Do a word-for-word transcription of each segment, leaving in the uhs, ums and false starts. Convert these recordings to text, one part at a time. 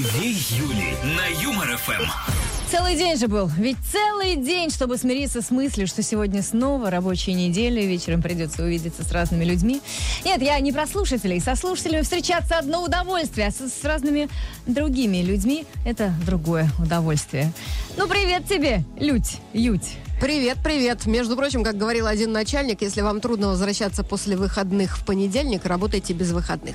Две Юли на Юмор ФМ. Целый день же был. Ведь целый день, чтобы смириться с мыслью, что сегодня снова рабочая неделя, вечером придется увидеться с разными людьми. Нет, я не про слушателей. Со слушателями встречаться одно удовольствие, а с, с разными другими людьми это другое удовольствие. Ну, привет тебе, Людь, Ють. Привет, привет. Между прочим, как говорил один начальник, если вам трудно возвращаться после выходных в понедельник, работайте без выходных.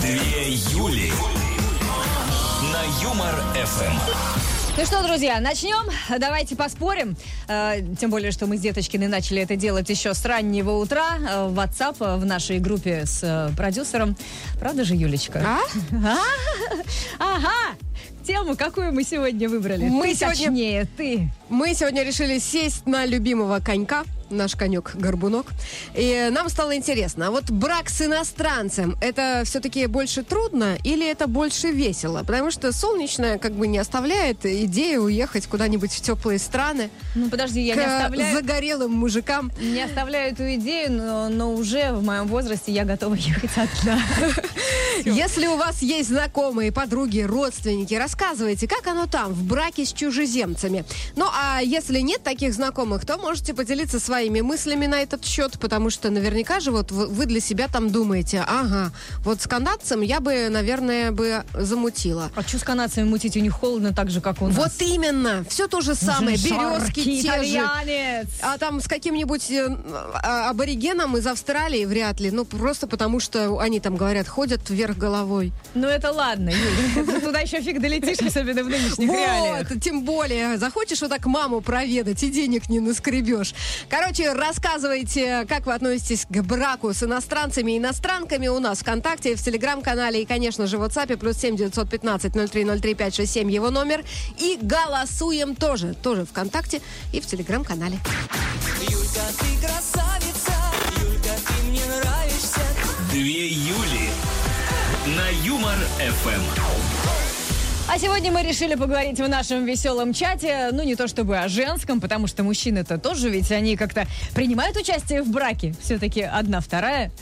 Две Юли. Юмор ФМ. Ну что, друзья, начнем. Давайте поспорим. Тем более, что мы с Деточкиной начали это делать еще с раннего утра в WhatsApp в нашей группе с продюсером. Правда же, Юлечка? А? Ага! Тему, какую мы сегодня выбрали. Мы ты точнее, сегодня... ты. Мы сегодня решили сесть на любимого конька. Наш конек горбунок. И нам стало интересно, а вот брак с иностранцем, это все-таки больше трудно или это больше весело? Потому что солнечное как бы не оставляет идею уехать куда-нибудь в теплые страны. Ну, подожди, я к не оставляю... загорелым мужикам. Не оставляю эту идею, но, но уже в моем возрасте я готова ехать одна. Если у вас есть знакомые, подруги, родственники, рассказывайте, как оно там, в браке с чужеземцами. Ну, а если нет таких знакомых, то можете поделиться своими мыслями на этот счет, потому что наверняка же вот вы для себя там думаете, ага, вот с канадцем я бы, наверное, бы замутила. А что с канадцами мутить? У них холодно так же, как у нас. Вот именно! Все то же самое. Березки те же. А там с каким-нибудь аборигеном из Австралии вряд ли. Ну, просто потому что они там, говорят, ходят вверх головой. Ну, это ладно, Юля. Туда еще фиг долетишь, особенно в нынешних реалиях. Вот, тем более. Захочешь вот так маму проведать и денег не наскребешь. Короче, рассказывайте, как вы относитесь к браку с иностранцами и иностранками у нас в ВКонтакте, в Телеграм-канале и, конечно же, в WhatsApp, плюс семь девятьсот пятнадцать ноль три ноль три пять шесть семь, его номер. И голосуем тоже, тоже ВКонтакте и в Телеграм-канале. Юлька, ты красавица, Юлька, ты мне нравишься. Две Юли на Юмор-ФМ. А сегодня мы решили поговорить в нашем веселом чате, ну не то чтобы о женском, потому что мужчины-то тоже, ведь они как-то принимают участие в браке. Все-таки одна, вторая,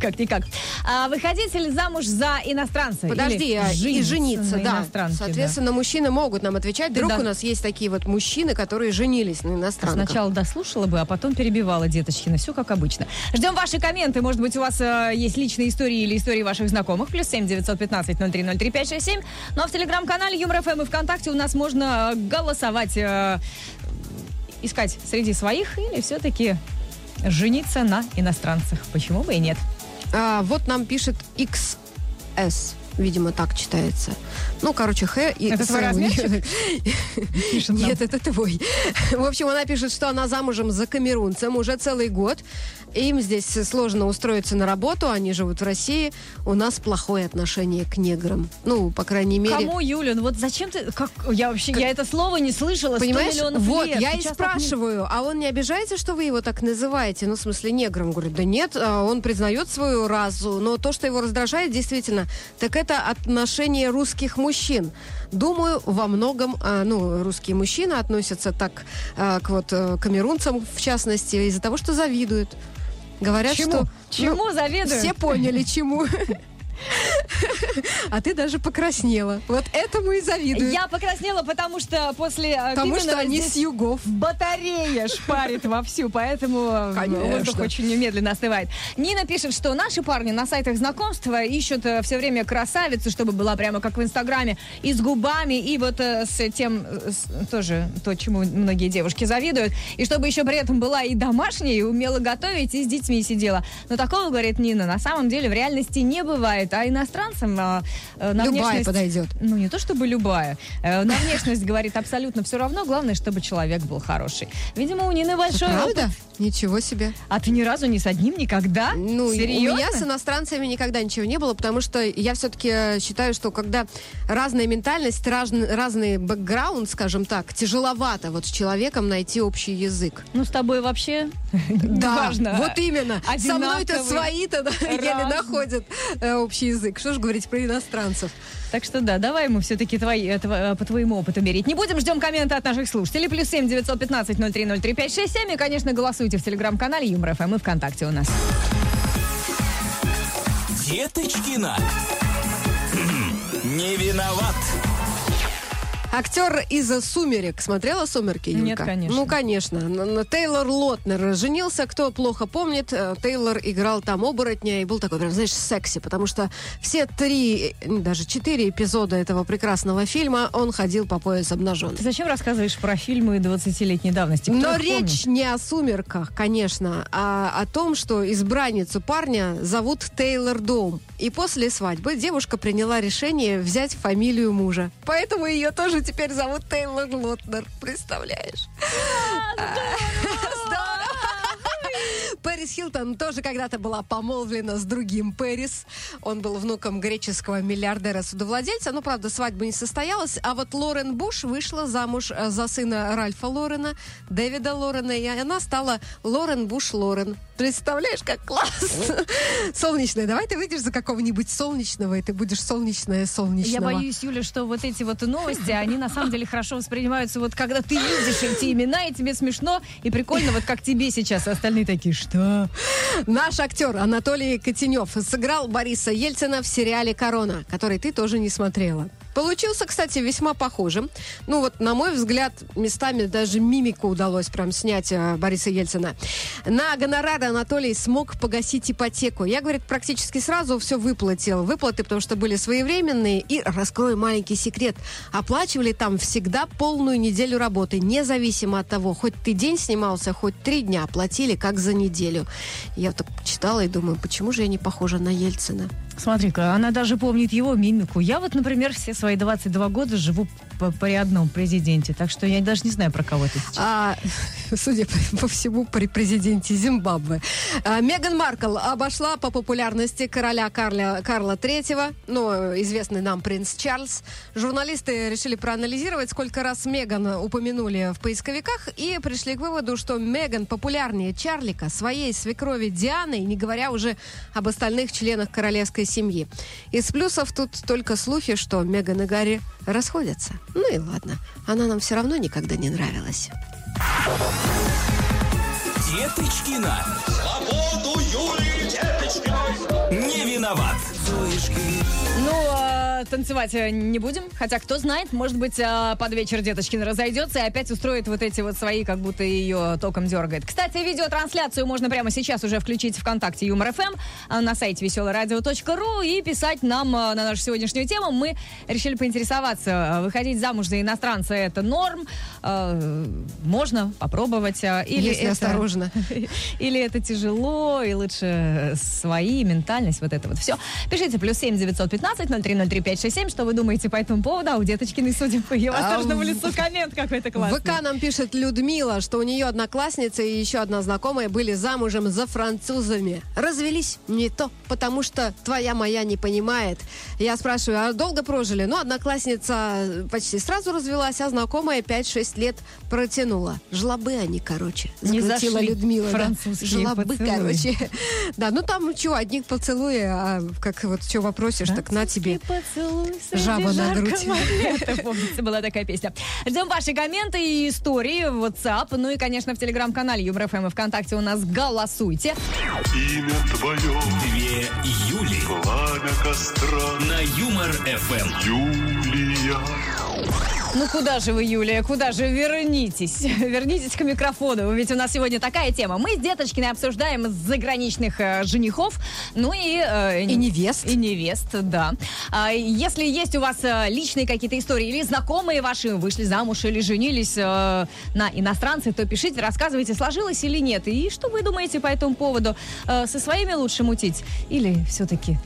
как-никак. А выходить ли замуж за иностранца? Подожди, или и жениться, да. Соответственно, да. Мужчины могут нам отвечать. Вдруг да. У нас есть такие вот мужчины, которые женились на иностранках. Сначала дослушала бы, а потом перебивала Деточкина. Все как обычно. Ждем ваши комменты. Может быть, у вас э, есть личные истории или истории ваших знакомых. Плюс семь девятьсот пятнадцать ноль три ноль три пять шесть семь. Ну а в Телеграм-канале Юмор ФМ и ВКонтакте у нас можно голосовать, э, искать среди своих или все-таки жениться на иностранцах. Почему бы и нет? А, вот нам пишет икс эс. Видимо, так читается. Ну, короче, Х и... Это твой размерчик? Нет, это твой. В общем, она пишет, что она замужем за камерунцем уже целый год. Им здесь сложно устроиться на работу, они живут в России. У нас плохое отношение к неграм. Ну, по крайней мере... Кому, Юля? Ну вот зачем ты... Как... Я вообще... Как... Я это слово не слышала сто миллионов вот, лет. Вот, я и спрашиваю, так... а он не обижается, что вы его так называете? Ну, в смысле, негром. Говорит, да нет, он признает свою расу, но то, что его раздражает, действительно, так это отношение русских мужчин. Думаю, во многом, ну, русские мужчины относятся так к вот камерунцам, в частности, из-за того, что завидуют. Говорят, чему? Что... Чему ну, завидуют? Все поняли, чему. А ты даже покраснела. Вот этому и завидую. Я покраснела, потому что после потому что они с югов. Батарея шпарит вовсю, поэтому конечно. Воздух очень медленно остывает. Нина пишет, что наши парни на сайтах знакомства ищут все время красавицу, чтобы была прямо как в Инстаграме, и с губами, и вот с тем, с, тоже то, чему многие девушки завидуют, и чтобы еще при этом была и домашняя, и умела готовить, и с детьми сидела. Но такого, говорит Нина, на самом деле в реальности не бывает. А иностранцам а, а, на любая внешность... подойдет. Ну, не то чтобы любая. А, на внешность, говорит, абсолютно все равно. Главное, чтобы человек был хороший. Видимо, у Нины большой опыт. Правда? Ничего себе. А ты ни разу ни с одним никогда? Ну, серьезно? У меня с иностранцами никогда ничего не было, потому что я все-таки считаю, что когда разная ментальность, раз, разный бэкграунд, скажем так, тяжеловато вот с человеком найти общий язык. Ну, с тобой вообще неважно. Да, вот именно. Со мной-то свои-то еле находят общий язык. Что ж говорить про иностранцев? Так что да, давай мы все-таки твои, тво, по твоему опыту мерить. Не будем, ждем комменты от наших слушателей. Плюс семь девятьсот пятнадцать ноль три ноль три пять шесть семь. И, конечно, голосуйте в Телеграм-канале Юмор ФМ и ВКонтакте у нас. Деточкина. Не виноват. Актер из «Сумерек». Смотрела «Сумерки», Юлька? Нет, конечно. Ну, конечно. Тейлор Лотнер женился. Кто плохо помнит, Тейлор играл там оборотня и был такой, прям, знаешь, секси. Потому что все три, даже четыре эпизода этого прекрасного фильма он ходил по пояс обнажен. Ты зачем рассказываешь про фильмы двадцатилетней давности? Кто Но речь помнит? Не о «Сумерках», конечно, а о том, что избранницу парня зовут Тейлор Доум. И после свадьбы девушка приняла решение взять фамилию мужа. Поэтому ее тоже теперь зовут Тейлор Лотнер. Представляешь? Пэрис Хилтон тоже когда-то была помолвлена с другим Пэрис. Он был внуком греческого миллиардера-судовладельца. Ну, правда, свадьба не состоялась. А вот Лорен Буш вышла замуж за сына Ральфа Лорена, Дэвида Лорена. И она стала Лорен Буш Лорен. Представляешь, как классно! Солнечная. Давай ты выйдешь за какого-нибудь солнечного, и ты будешь солнечная солнечного. Я боюсь, Юля, что вот эти вот новости, они на самом деле хорошо воспринимаются, вот когда ты видишь эти имена, и тебе смешно, и прикольно, вот как тебе сейчас, остальные такие, что? Наш актер Анатолий Котенёв сыграл Бориса Ельцина в сериале «Корона», который ты тоже не смотрела. Получился, кстати, весьма похожим. Ну вот, на мой взгляд, местами даже мимику удалось прям снять Бориса Ельцина. На гонорары Анатолий смог погасить ипотеку. Я, говорит, практически сразу все выплатил. Выплаты, потому что были своевременные. И, раскрою маленький секрет, оплачивали там всегда полную неделю работы. Независимо от того, хоть ты день снимался, хоть три дня, платили как за неделю. Я так читала и думаю, почему же я не похожа на Ельцина? Смотри-ка, она даже помнит его мимику. Я вот, например, все свои двадцать два года живу при одном президенте, так что я даже не знаю, про кого это сейчас. А, судя по всему, при президенте Зимбабве. А, Меган Маркл обошла по популярности короля Карла, Карла третьего, ну, известный нам принц Чарльз. Журналисты решили проанализировать, сколько раз Меган упомянули в поисковиках, и пришли к выводу, что Меган популярнее Чарлика, своей свекрови Дианы, не говоря уже об остальных членах королевской семьи. Из плюсов тут только слухи, что Меган и Гарри расходятся. Ну и ладно. Она нам все равно никогда не нравилась. Деточкина. Свободу Юли Деточкиной. Не виноват. Ну, а, танцевать не будем. Хотя, кто знает, может быть, под вечер Деточкина разойдется и опять устроит вот эти вот свои, как будто ее током дергает. Кстати, видеотрансляцию можно прямо сейчас уже включить в ВКонтакте Юмор ФМ, на сайте веселорадио точка ру и писать нам на нашу сегодняшнюю тему. Мы решили поинтересоваться, выходить замуж за иностранца — это норм? Можно попробовать. Или Если это... осторожно. Или это тяжело, и лучше свои, ментальность, вот это вот все. Пишите плюс семь девятьсот пятнадцать ноль три ноль три пять шесть семь. Что вы думаете по этому поводу? А у Деточкиной, судя по ее восторженному а, лицу, коммент какой-то классный. В ВК нам пишет Людмила, что у нее одноклассница и еще одна знакомая были замужем за французами. Развелись не то, потому что твоя моя не понимает. Я спрашиваю, а долго прожили? Ну, одноклассница почти сразу развелась, а знакомая пять-шесть лет протянула. Жлобы они, короче. Закрутила Людмила. Французские да. Жлобы, короче. Да, ну там что, одних поцелуи, а как вот что вопросишь, так на тебе жаба на грудь. Это, помните, была такая песня. Ждем ваши комменты и истории в WhatsApp, ну и, конечно, в Телеграм-канале Юмор ФМ и ВКонтакте у нас. Голосуйте. Имя твое. Две Юли. Пламя костра. На Юмор-ФМ. Юлия. Ну куда же вы, Юлия, куда же вернитесь? Вернитесь к микрофону, ведь у нас сегодня такая тема. Мы с Деточкиной обсуждаем заграничных э, женихов, ну и... Э, и невест. И невест, да. А, если есть у вас э, личные какие-то истории или знакомые ваши вышли замуж или женились э, на иностранцы, то пишите, рассказывайте, сложилось или нет. И что вы думаете по этому поводу? Э, со своими лучше мутить или все-таки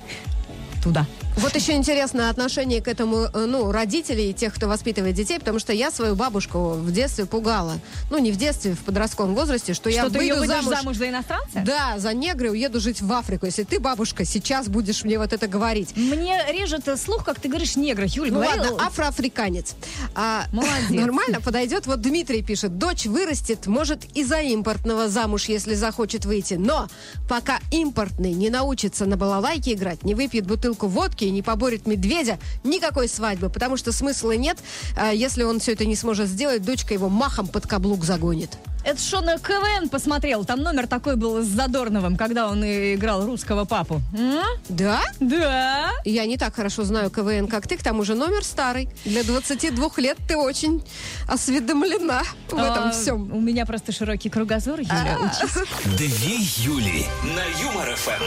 туда? Вот еще интересно отношение к этому, ну, родителей и тех, кто воспитывает детей, потому что я свою бабушку в детстве пугала. Ну, не в детстве, в подростковом возрасте, что, что я выйду замуж... замуж за иностранца? Да, за негры, уеду жить в Африку. Если ты, бабушка, сейчас будешь мне вот это говорить. Мне режет слух, как ты говоришь негр, Юль. Ну говорила... ладно, афроафриканец. А, молодец. Нормально подойдет. Вот Дмитрий пишет, дочь вырастет, может и за импортного замуж, если захочет выйти. Но пока импортный не научится на балалайке играть, не выпьет бутылку водки, и не поборет медведя, никакой свадьбы, потому что смысла нет, если он все это не сможет сделать, дочка его махом под каблук загонит. Это что на КВН посмотрел? Там номер такой был с Задорновым, когда он играл русского папу. А? Да? Да. Я не так хорошо знаю КВН, как ты. К тому же номер старый. Для двадцати двух лет ты очень осведомлена в а, этом всем. У меня просто широкий кругозор, Юля, учись. Две Юли на Юмор ФМ.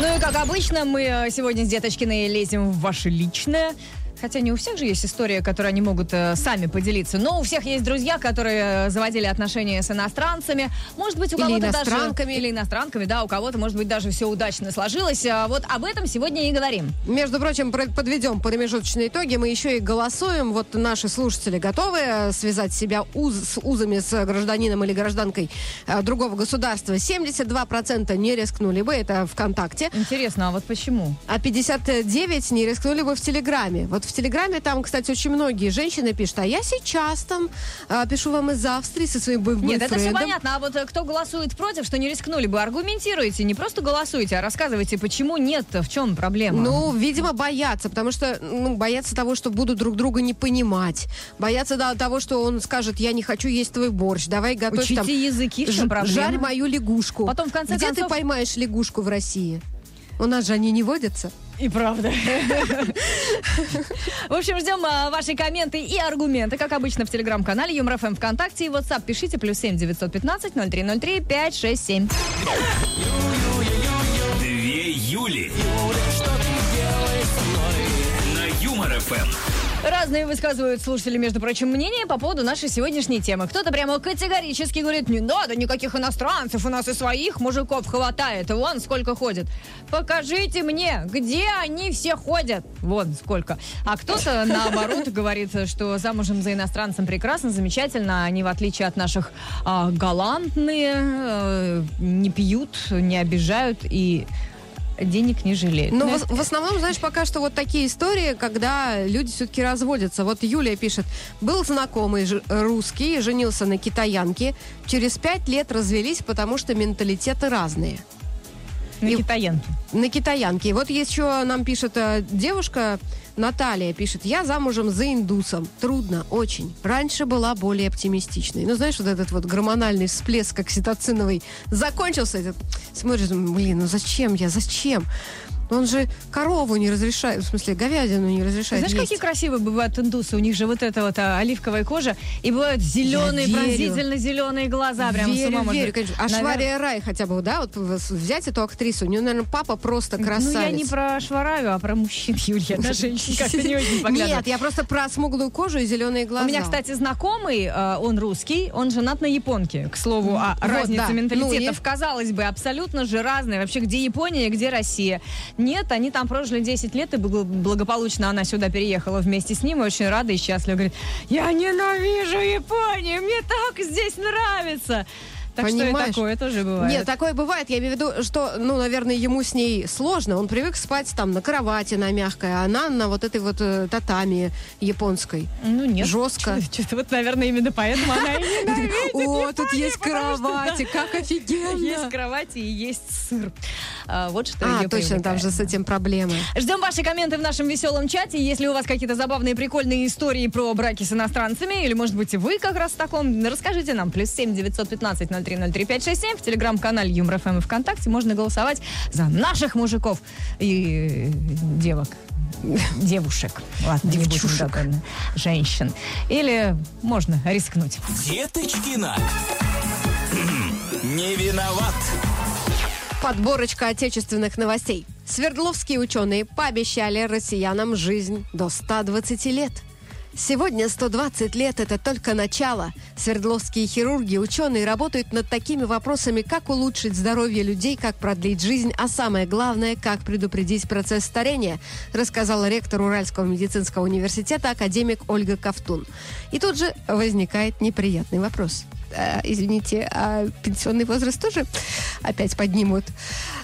Ну и как обычно, мы сегодня с Деточкиной лезем в ваше личное. Хотя не у всех же есть история, которой они могут э, сами поделиться. Но у всех есть друзья, которые заводили отношения с иностранцами. Может быть, у кого-то даже... Или иностранками. Или иностранками, да. У кого-то, может быть, даже все удачно сложилось. А вот об этом сегодня и говорим. Между прочим, подведем промежуточные итоги. Мы еще и голосуем. Вот наши слушатели готовы связать себя уз, с узами с гражданином или гражданкой э, другого государства. семьдесят два процента не рискнули бы. Это ВКонтакте. Интересно, а вот почему? А пятьдесят девять процентов не рискнули бы в Телеграме. Вот в Телеграме там, кстати, очень многие женщины пишут, а я сейчас там а, пишу вам из Австрии со своим бойфрендом. Нет, это все понятно, а вот кто голосует против, что не рискнули бы, аргументируйте, не просто голосуйте, а рассказывайте, почему нет, в чем проблема. Ну, видимо, боятся, потому что ну, боятся того, что будут друг друга не понимать, боятся да, того, что он скажет, я не хочу есть твой борщ, давай готовь. Учите там языки, в чем проблема. Жарь мою лягушку. Потом, в конце Где концов... ты поймаешь лягушку в России? У нас же они не водятся. И правда. В общем, ждем а, ваши комменты и аргументы, как обычно, в телеграм-канале Юмор ФМ, ВКонтакте и WhatsApp. Пишите плюс семь девятьсот пятнадцать ноль три ноль три пять шесть семь. Две Юли. На Юмор ФМ. Разные высказывают слушатели, между прочим, мнения по поводу нашей сегодняшней темы. Кто-то прямо категорически говорит, не надо никаких иностранцев, у нас и своих мужиков хватает, вон сколько ходит. Покажите мне, где они все ходят, вон сколько. А кто-то, наоборот, говорит, что замужем за иностранцем прекрасно, замечательно, они, в отличие от наших, а, галантные, а, не пьют, не обижают и... денег не жалеют. Но в, в основном, знаешь, пока что вот такие истории, когда люди все-таки разводятся. Вот Юлия пишет, был знакомый ж- русский, женился на китаянке, через пять лет развелись, потому что менталитеты разные. На и, китаянке. На китаянке. Вот еще нам пишет девушка Наталья, пишет, я замужем за индусом. Трудно, очень. Раньше была более оптимистичной. Ну, знаешь, вот этот вот гормональный всплеск окситоциновый закончился. Этот... Смотришь, блин, ну зачем я, зачем? Он же корову не разрешает, в смысле, говядину не разрешает. Знаешь, есть. Какие красивые бывают индусы? У них же вот эта вот оливковая кожа. И бывают зеленые, пронзительно зеленые глаза. Прям верю, с ума верю, конечно. Ашвария Рай хотя бы, да? Вот взять эту актрису. У нее, наверное, папа просто красавец. Ну, я не про Ашварию, а про мужчин, Юлия. На женщин как-то не очень поглядываю. Нет, я просто про смуглую кожу и зеленые глаза. У меня, кстати, знакомый, он русский, он женат на японке. К слову, о разнице менталитетов. Казалось бы, абсолютно же разные. Вообще, где Япония, где Россия? Нет, они там прожили десять лет, и благополучно она сюда переехала вместе с ним, и очень рада и счастлива. Говорит, я ненавижу Японию, мне так здесь нравится. Так Понимаешь? Что и такое тоже бывает. Нет, такое бывает. Я имею в виду, что, ну, наверное, ему с ней сложно. Он привык спать там на кровати, на мягкой, а она на вот этой вот э, татами японской. Ну, нет. Жестко. Что-то вот, наверное, именно поэтому она и ненавидит Японию. О, тут есть кровати, как офигенно. Есть кровати и есть сыр. Вот что ее привлекает. А, точно, там же с этим проблемы. Ждем ваши комменты в нашем веселом чате. Если у вас какие-то забавные, прикольные истории про браки с иностранцами, или, может быть, вы как раз в таком, расскажите нам. Плюс семь девятьсот пятнадцать ноль три. ноль три пять шесть семь в телеграм-канале Юмор ФМ и ВКонтакте можно голосовать за наших мужиков и девок, девушек, ладно, девчушек, женщин. Или можно рискнуть. Деточкина не виноват. Подборочка отечественных новостей. Свердловские ученые пообещали россиянам жизнь до ста двадцати лет. Сегодня сто двадцать лет – это только начало. Свердловские хирурги, ученые работают над такими вопросами, как улучшить здоровье людей, как продлить жизнь, а самое главное, как предупредить процесс старения, рассказала ректор Уральского медицинского университета академик Ольга Ковтун. И тут же возникает неприятный вопрос. А, извините, а пенсионный возраст тоже опять поднимут?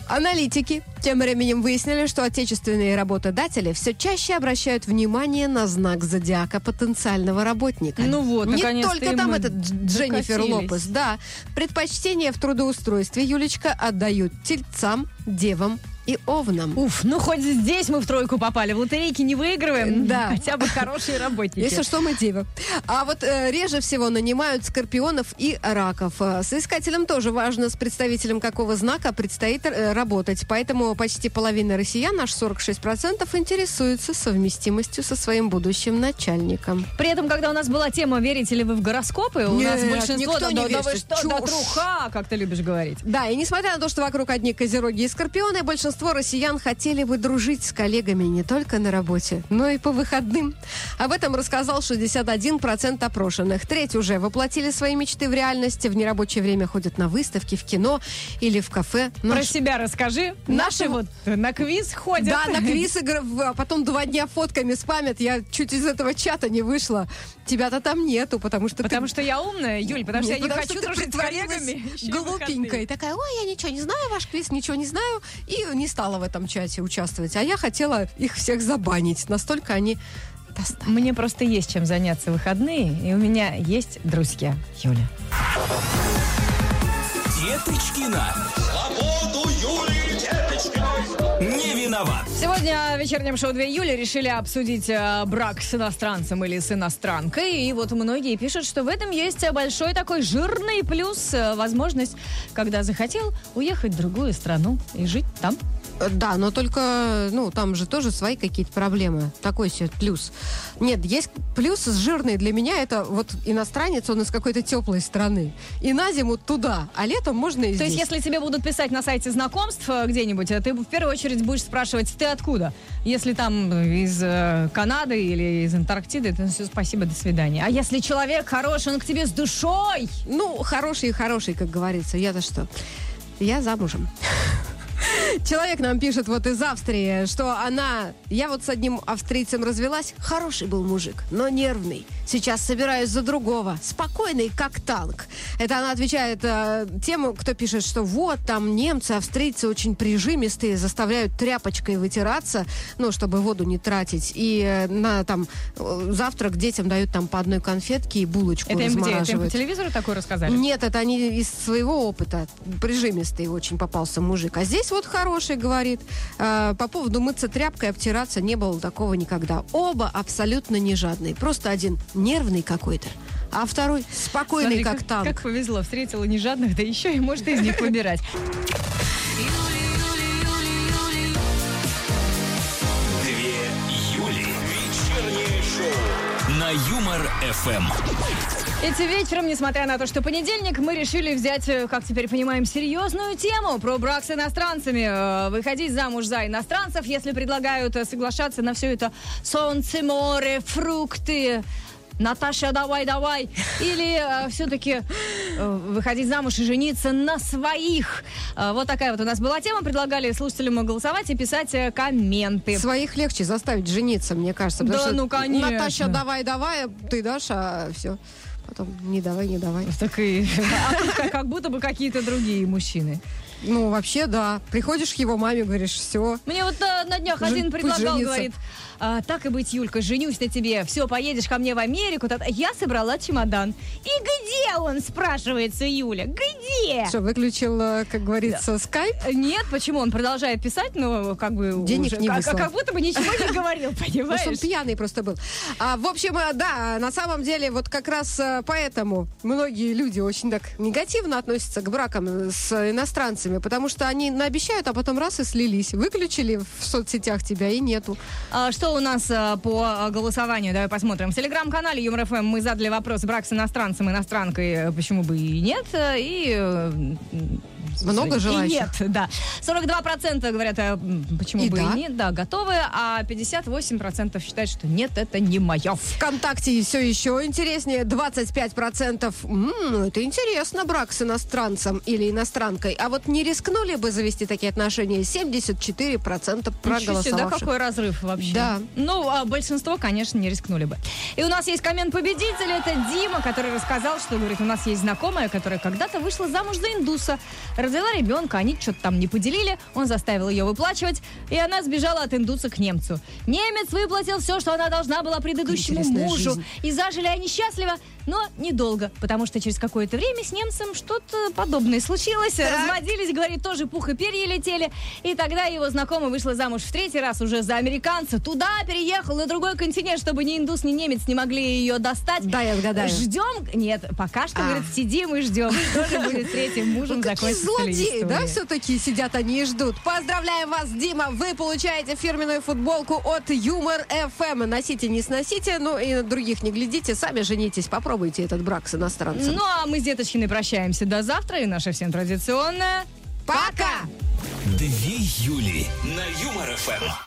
Аналитики тем временем выяснили, что отечественные работодатели все чаще обращают внимание на знак зодиака потенциального работника. Ну вот, не только там этот Дженнифер Лопес, да. Предпочтение в трудоустройстве, Юлечка, отдают тельцам, девам и Овнам. Уф, ну хоть здесь мы в тройку попали, в лотерейки не выигрываем, да. Хотя бы хорошие работники. Если что, мы девы. А вот э, реже всего нанимают скорпионов и раков. Соискателям тоже важно, с представителем какого знака предстоит э, работать. Поэтому почти половина россиян, аж сорок шесть процентов, интересуются совместимостью со своим будущим начальником. При этом, когда у нас была тема «Верите ли вы в гороскопы?», у Нет, нас большинство... Да, да, да вы что, да труха, как ты любишь говорить. Да, и несмотря на то, что вокруг одни козероги и скорпионы, большинство россиян хотели бы дружить с коллегами не только на работе, но и по выходным. Об этом рассказал шестьдесят один процент опрошенных. Треть уже воплотили свои мечты в реальности, в нерабочее время ходят на выставки, в кино или в кафе. Наш... Про себя расскажи. Наши, Наши вот на квиз ходят. Да, на квиз, а потом два дня фотками спамят. Я чуть из этого чата не вышла. Тебя-то там нету, потому что Потому ты... что я умная, Юль, потому Нет, что я потому не хочу дружить с коллегами. Глупенькая. Такая, ой, я ничего не знаю, ваш квиз, ничего не знаю. И не стала в этом чате участвовать. А я хотела их всех забанить. Настолько они... достали. Мне просто есть чем заняться в выходные, и у меня есть друзья. Юля. Деточкина. Свободу, Юли, деточка. Не виноват. Сегодня в вечернем шоу «две Юли» решили обсудить брак с иностранцем или с иностранкой. И вот многие пишут, что в этом есть большой такой жирный плюс. Возможность, когда захотел, уехать в другую страну и жить там. Да, но только, ну, там же тоже свои какие-то проблемы. Такой себе плюс. Нет, есть плюс жирный для меня. Это вот иностранец, он из какой-то теплой страны. И на зиму туда, а летом можно и То здесь. То есть, если тебе будут писать на сайте знакомств где-нибудь, ты в первую очередь будешь спрашивать, ты откуда? Если там из э, Канады или из Антарктиды, то все, спасибо, до свидания. А если человек хороший, он к тебе с душой? Ну, хороший и хороший, как говорится. Я-то что? Я замужем. Человек нам пишет вот из Австрии, что она... Я вот с одним австрийцем развелась. Хороший был мужик, но нервный. Сейчас собираюсь за другого. Спокойный, как танк. Это она отвечает э, тем, кто пишет, что вот там немцы, австрийцы очень прижимистые, заставляют тряпочкой вытираться, ну, чтобы воду не тратить. И э, на там завтрак детям дают там по одной конфетке и булочку это размораживают. Это им по телевизору такое рассказали? Нет, это они из своего опыта. Прижимистый очень попался мужик. А здесь вот хороший, говорит. Э, по поводу мыться тряпкой, обтираться, не было такого никогда. Оба абсолютно не жадные. Просто один нервный какой-то, а второй спокойный, Смотри, как, как танк. Как повезло, встретила не жадных, да еще и может из них выбирать. Две Юли. Вечернее шоу на Юмор-ФМ. Этим вечером, несмотря на то, что понедельник, мы решили взять, как теперь понимаем, серьезную тему про брак с иностранцами. Выходить замуж за иностранцев, если предлагают соглашаться на все это солнце, море, фрукты. Наташа, давай, давай. Или э, все-таки э, выходить замуж и жениться на своих. Э, вот такая вот у нас была тема. Предлагали слушателям голосовать и писать э, комменты. Своих легче заставить жениться, мне кажется. Да, ну конечно. Наташа, давай, давай, ты дашь, а все. Потом не давай, не давай. Так и... а, как будто бы какие-то другие мужчины. Ну, вообще, да. Приходишь к его маме, говоришь, все. Мне вот на, на днях Ж... один предлагал, говорит, а, так и быть, Юлька, женюсь на тебе. Все, поедешь ко мне в Америку. Я собрала чемодан. И где он, спрашивается Юля? Где? Что, выключил, как говорится, да. скайп? Нет, почему? Он продолжает писать, но как бы... Денег уже, не как, как будто бы ничего не говорил, понимаешь? Потому что он пьяный просто был. А, в общем, да, на самом деле, вот как раз поэтому многие люди очень так негативно относятся к бракам с иностранцами. Потому что они наобещают, а потом раз и слились. Выключили в соцсетях тебя и нету. А что у нас а, по голосованию? Давай посмотрим. В телеграм-канале Юмор ФМ мы задали вопрос: брак с иностранцем, иностранкой, почему бы и нет. И... много желающих. И нет, да. сорок два процента говорят, а почему и бы да. и нет, да, готовы, а пятьдесят восемь процентов считают, что нет, это не мое. Вконтакте все еще интереснее. двадцать пять процентов м-м, это интересно, брак с иностранцем или иностранкой. А вот не рискнули бы завести такие отношения? семьдесят четыре процента проголосовавших. Да, какой разрыв вообще. Да. Ну, а большинство, конечно, не рискнули бы. И у нас есть коммент победителя, это Дима, который рассказал, что, говорит, у нас есть знакомая, которая когда-то вышла замуж за индуса. Родила ребенка, они что-то там не поделили, он заставил ее выплачивать, и она сбежала от индуса к немцу. Немец выплатил все, что она должна была предыдущему Интересная мужу. Жизнь. И зажили они счастливо, но недолго, потому что через какое-то время с немцем что-то подобное случилось. Так. Разводились, говорит, тоже пух и перья летели. И тогда его знакомая вышла замуж в третий раз уже за американца. Туда переехал, на другой континент, чтобы ни индус, ни немец не могли ее достать. Да, я отгадаю. Ждем. Нет, пока что, а. говорит, сидим и ждем. Тоже будет третьим мужем закончится. Злодеи, да, все-таки сидят они и ждут. Поздравляю вас, Дима. Вы получаете фирменную футболку от Юмор эф эм. Носите, не сносите, ну и на других не глядите. Сами женитесь, попробуйте этот брак с иностранцем. Ну, а мы с Деточкиной прощаемся до завтра. И наша всем традиционная... Пока! Две Юли на Юмор эф эм.